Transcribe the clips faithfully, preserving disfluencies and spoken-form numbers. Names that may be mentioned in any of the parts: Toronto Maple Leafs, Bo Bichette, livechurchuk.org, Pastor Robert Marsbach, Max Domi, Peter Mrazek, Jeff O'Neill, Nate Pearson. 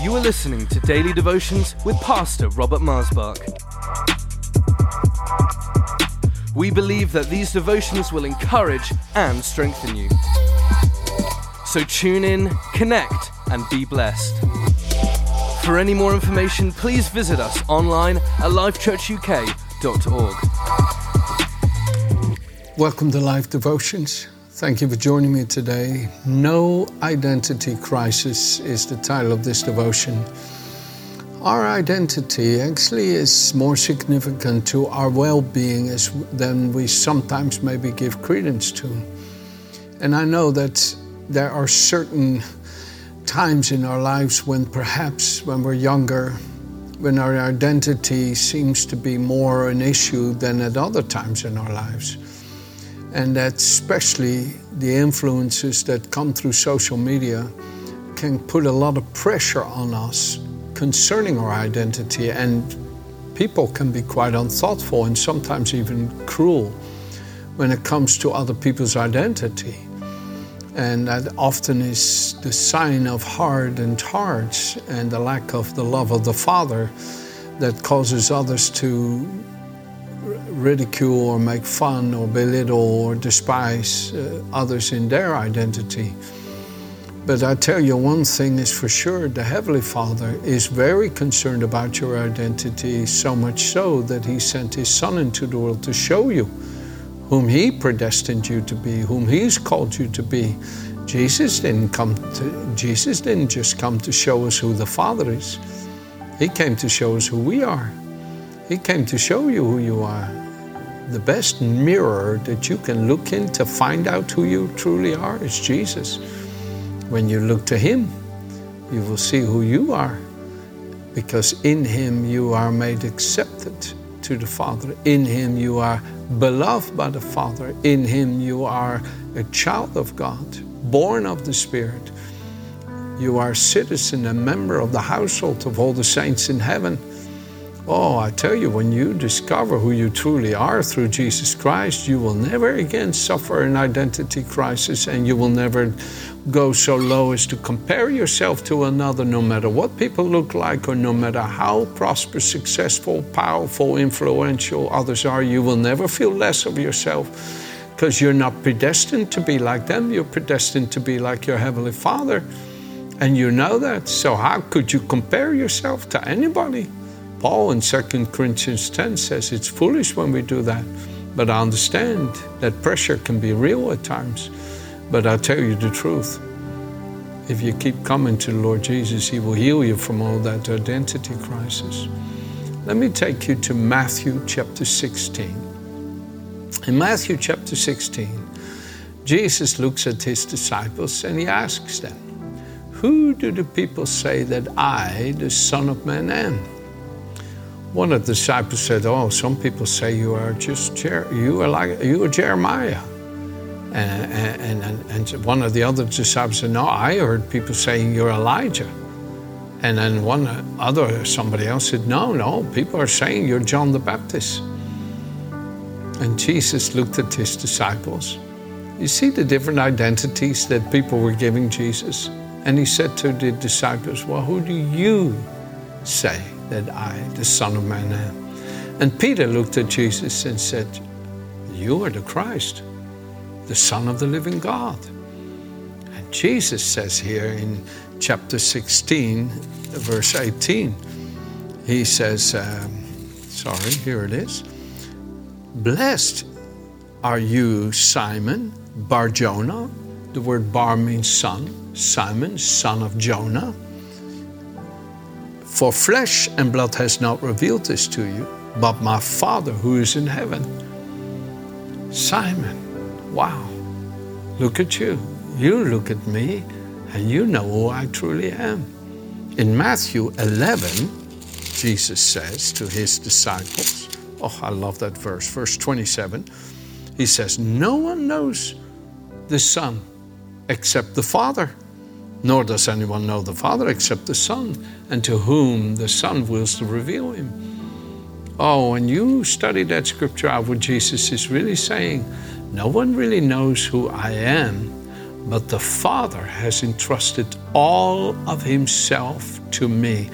You are listening to Daily Devotions with Pastor Robert Marsbach. We believe that these devotions will encourage and strengthen you. So tune in, connect, and be blessed. For any more information, please visit us online at live church u k dot org. Welcome to Life Devotions. Thank you for joining me today. No Identity Crisis is the title of this devotion. Our identity actually is more significant to our well-being as, than we sometimes maybe give credence to. And I know that there are certain times in our lives when perhaps when we're younger, when our identity seems to be more an issue than at other times in our lives. And that especially the influences that come through social media can put a lot of pressure on us concerning our identity, and people can be quite unthoughtful and sometimes even cruel when it comes to other people's identity. And that often is the sign of hardened hearts and the lack of the love of the Father that causes others to ridicule or make fun or belittle or despise uh, others in their identity. But I tell you, one thing is for sure, the Heavenly Father is very concerned about your identity, so much so that He sent His Son into the world to show you whom He predestined you to be, whom He's called you to be. Jesus didn't come to, Jesus didn't just come to show us who the Father is. He came to show us who we are. He came to show you who you are. The best mirror that you can look in to find out who you truly are is Jesus. When you look to Him, you will see who you are, because in Him you are made accepted to the Father. In Him you are beloved by the Father. In Him you are a child of God, born of the Spirit. You are a citizen, a member of the household of all the saints in heaven. Oh, I tell you, when you discover who you truly are through Jesus Christ, you will never again suffer an identity crisis, and you will never go so low as to compare yourself to another, no matter what people look like or no matter how prosperous, successful, powerful, influential others are. You will never feel less of yourself, because you're not predestined to be like them. You're predestined to be like your Heavenly Father, and you know that. So how could you compare yourself to anybody? Paul in Second Corinthians ten says it's foolish when we do that. But I understand that pressure can be real at times. But I'll tell you the truth. If you keep coming to the Lord Jesus, He will heal you from all that identity crisis. Let me take you to Matthew chapter sixteen. In Matthew chapter sixteen, Jesus looks at His disciples and He asks them, "Who do the people say that I, the Son of Man, am?" One of the disciples said, "Oh, some people say you are just Jer- you are like you are Jeremiah," and, and and and one of the other disciples said, "No, I heard people saying you're Elijah," and then one other somebody else said, "No, no, people are saying you're John the Baptist." And Jesus looked at His disciples. You see the different identities that people were giving Jesus, and He said to the disciples, "Well, who do you say that I, the Son of Man, am?" And Peter looked at Jesus and said, "You are the Christ, the Son of the living God." And Jesus says here in chapter sixteen, verse eighteen, He says, um, sorry, here it is, "Blessed are you, Simon Bar-Jonah." The word Bar means son. Simon, son of Jonah. "For flesh and blood has not revealed this to you, but my Father who is in heaven." Simon, wow, look at you. You look at me and you know who I truly am. In Matthew eleven, Jesus says to His disciples, oh, I love that verse, verse twenty-seven. He says, "No one knows the Son except the Father. Nor does anyone know the Father except the Son, and to whom the Son wills to reveal Him." Oh, when you study that scripture out, what Jesus is really saying, no one really knows who I am, but the Father has entrusted all of himself to me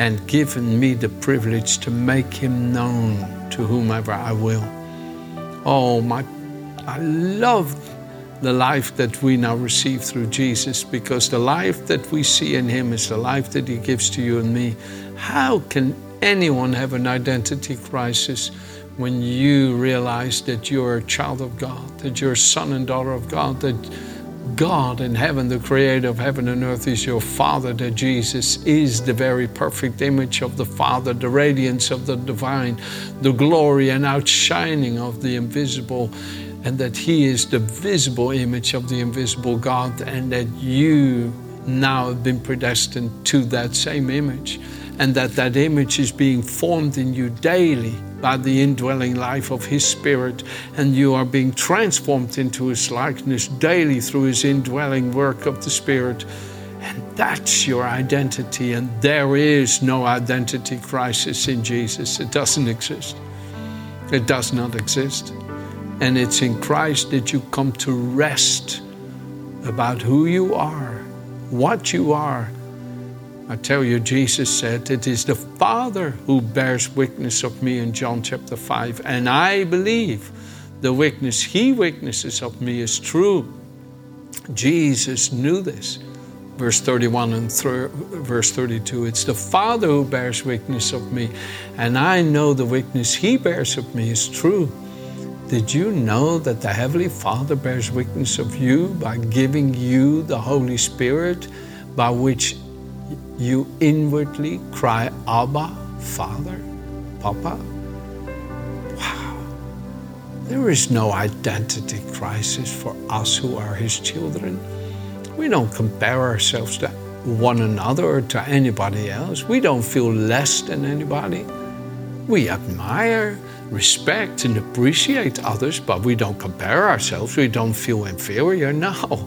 and given me the privilege to make him known to whomever I will. Oh, my, I love the life that we now receive through Jesus, because the life that we see in him is the life that he gives to you and me. How can anyone have an identity crisis when you realize that you're a child of God, that you're a son and daughter of God, that God in heaven, the creator of heaven and earth, is your Father, that Jesus is the very perfect image of the Father, the radiance of the divine, the glory and outshining of the invisible, and that he is the visible image of the invisible God, and that you now have been predestined to that same image, and that that image is being formed in you daily by the indwelling life of his Spirit, and you are being transformed into his likeness daily through his indwelling work of the Spirit. And that's your identity, and there is no identity crisis in Jesus. It doesn't exist. It does not exist. And it's in Christ that you come to rest about who you are, what you are. I tell you, Jesus said, it is the Father who bears witness of me in John chapter five. And I believe the witness he witnesses of me is true. Jesus knew this. Verse thirty-one and th- verse thirty-two, it's the Father who bears witness of me, and I know the witness he bears of me is true. Did you know that the Heavenly Father bears witness of you by giving you the Holy Spirit, by which you inwardly cry, Abba, Father, Papa? Wow. There is no identity crisis for us who are his children. We don't compare ourselves to one another or to anybody else. We don't feel less than anybody. We admire, respect, and appreciate others, but we don't compare ourselves. We don't feel inferior. No,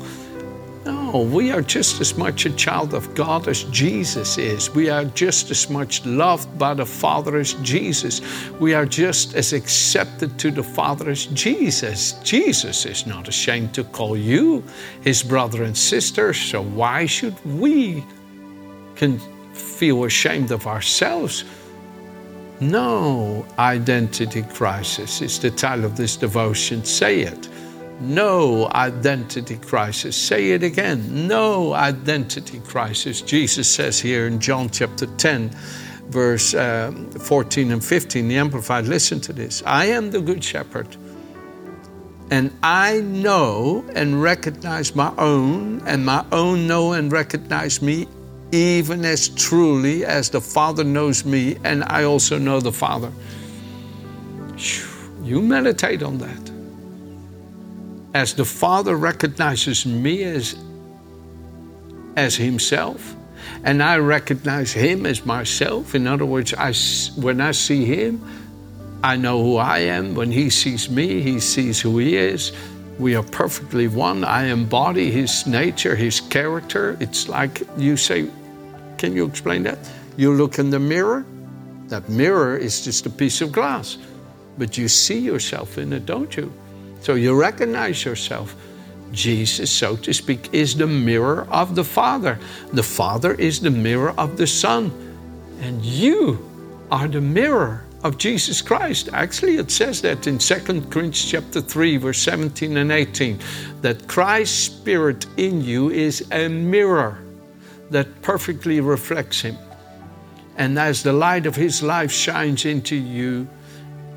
no, we are just as much a child of God as Jesus is. We are just as much loved by the Father as Jesus. We are just as accepted to the Father as Jesus. Jesus is not ashamed to call you his brother and sister, so why should we can feel ashamed of ourselves? No identity crisis is the title of this devotion. Say it. No identity crisis. Say it again. No identity crisis. Jesus says here in John chapter ten, verse um, fourteen and fifteen, the Amplified, listen to this. I am the good shepherd, and I know and recognize my own, and my own know and recognize me, even as truly as the Father knows me, and I also know the Father. You meditate on that. As the Father recognizes me as, as himself, and I recognize him as myself. In other words, I, when I see him, I know who I am. When he sees me, he sees who he is. We are perfectly one. I embody his nature, his character. It's like you say, can you explain that? You look in the mirror. That mirror is just a piece of glass, but you see yourself in it, don't you? So you recognize yourself. Jesus, so to speak, is the mirror of the Father. The Father is the mirror of the Son. And you are the mirror of Jesus Christ. Actually, it says that in Second Corinthians chapter three, verse seventeen and eighteen, that Christ's Spirit in you is a mirror that perfectly reflects him. And as the light of his life shines into you,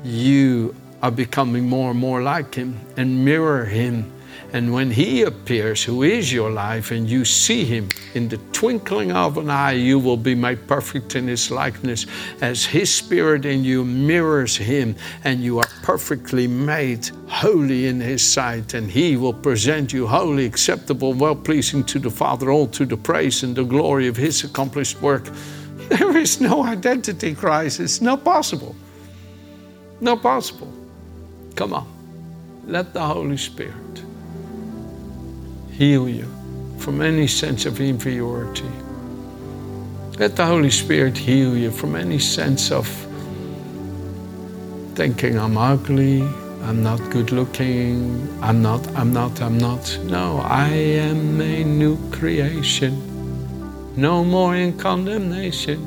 you are becoming more and more like him and mirror him. And when he appears, who is your life, and you see him in the twinkling of an eye, you will be made perfect in his likeness, as his Spirit in you mirrors him, and you are perfectly made holy in his sight. And he will present you holy, acceptable, well-pleasing to the Father, all to the praise and the glory of his accomplished work. There is no identity crisis. Not possible. Not possible. Come on. Let the Holy Spirit heal you from any sense of inferiority. Let the Holy Spirit heal you from any sense of thinking I'm ugly, I'm not good looking, I'm not, I'm not, I'm not. No, I am a new creation. No more in condemnation.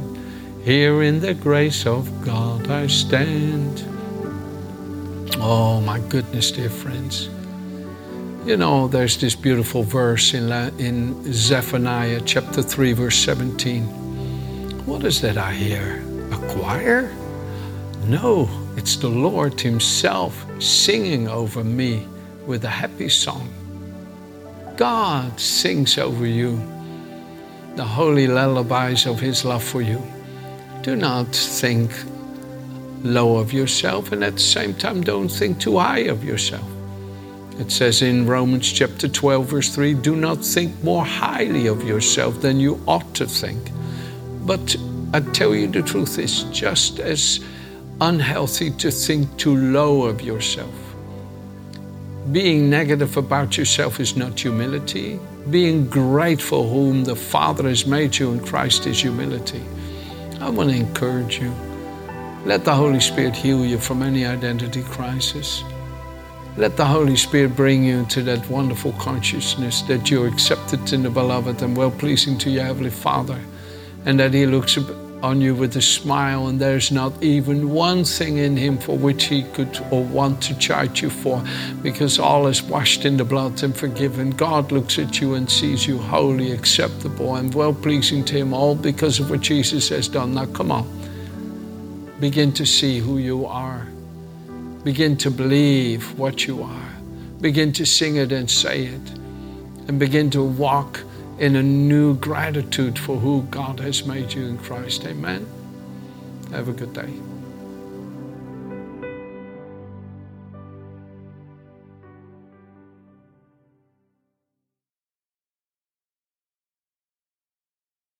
Here in the grace of God I stand. Oh my goodness, dear friends. You know, there's this beautiful verse in, La- in Zephaniah chapter three, verse seventeen. What is that I hear? A choir? No, it's the Lord Himself singing over me with a happy song. God sings over you the holy lullabies of His love for you. Do not think low of yourself, and at the same time don't think too high of yourself. It says in Romans chapter twelve, verse three, do not think more highly of yourself than you ought to think. But I tell you the truth, it's just as unhealthy to think too low of yourself. Being negative about yourself is not humility. Being grateful whom the Father has made you in Christ is humility. I want to encourage you. Let the Holy Spirit heal you from any identity crisis. Let the Holy Spirit bring you to that wonderful consciousness that you're accepted in the Beloved and well-pleasing to your Heavenly Father, and that He looks on you with a smile, and there's not even one thing in Him for which He could or want to charge you for, because all is washed in the blood and forgiven. God looks at you and sees you holy, acceptable, and well-pleasing to Him, all because of what Jesus has done. Now, come on. Begin to see who you are. Begin to believe what you are. Begin to sing it and say it. And begin to walk in a new gratitude for who God has made you in Christ. Amen. Have a good day.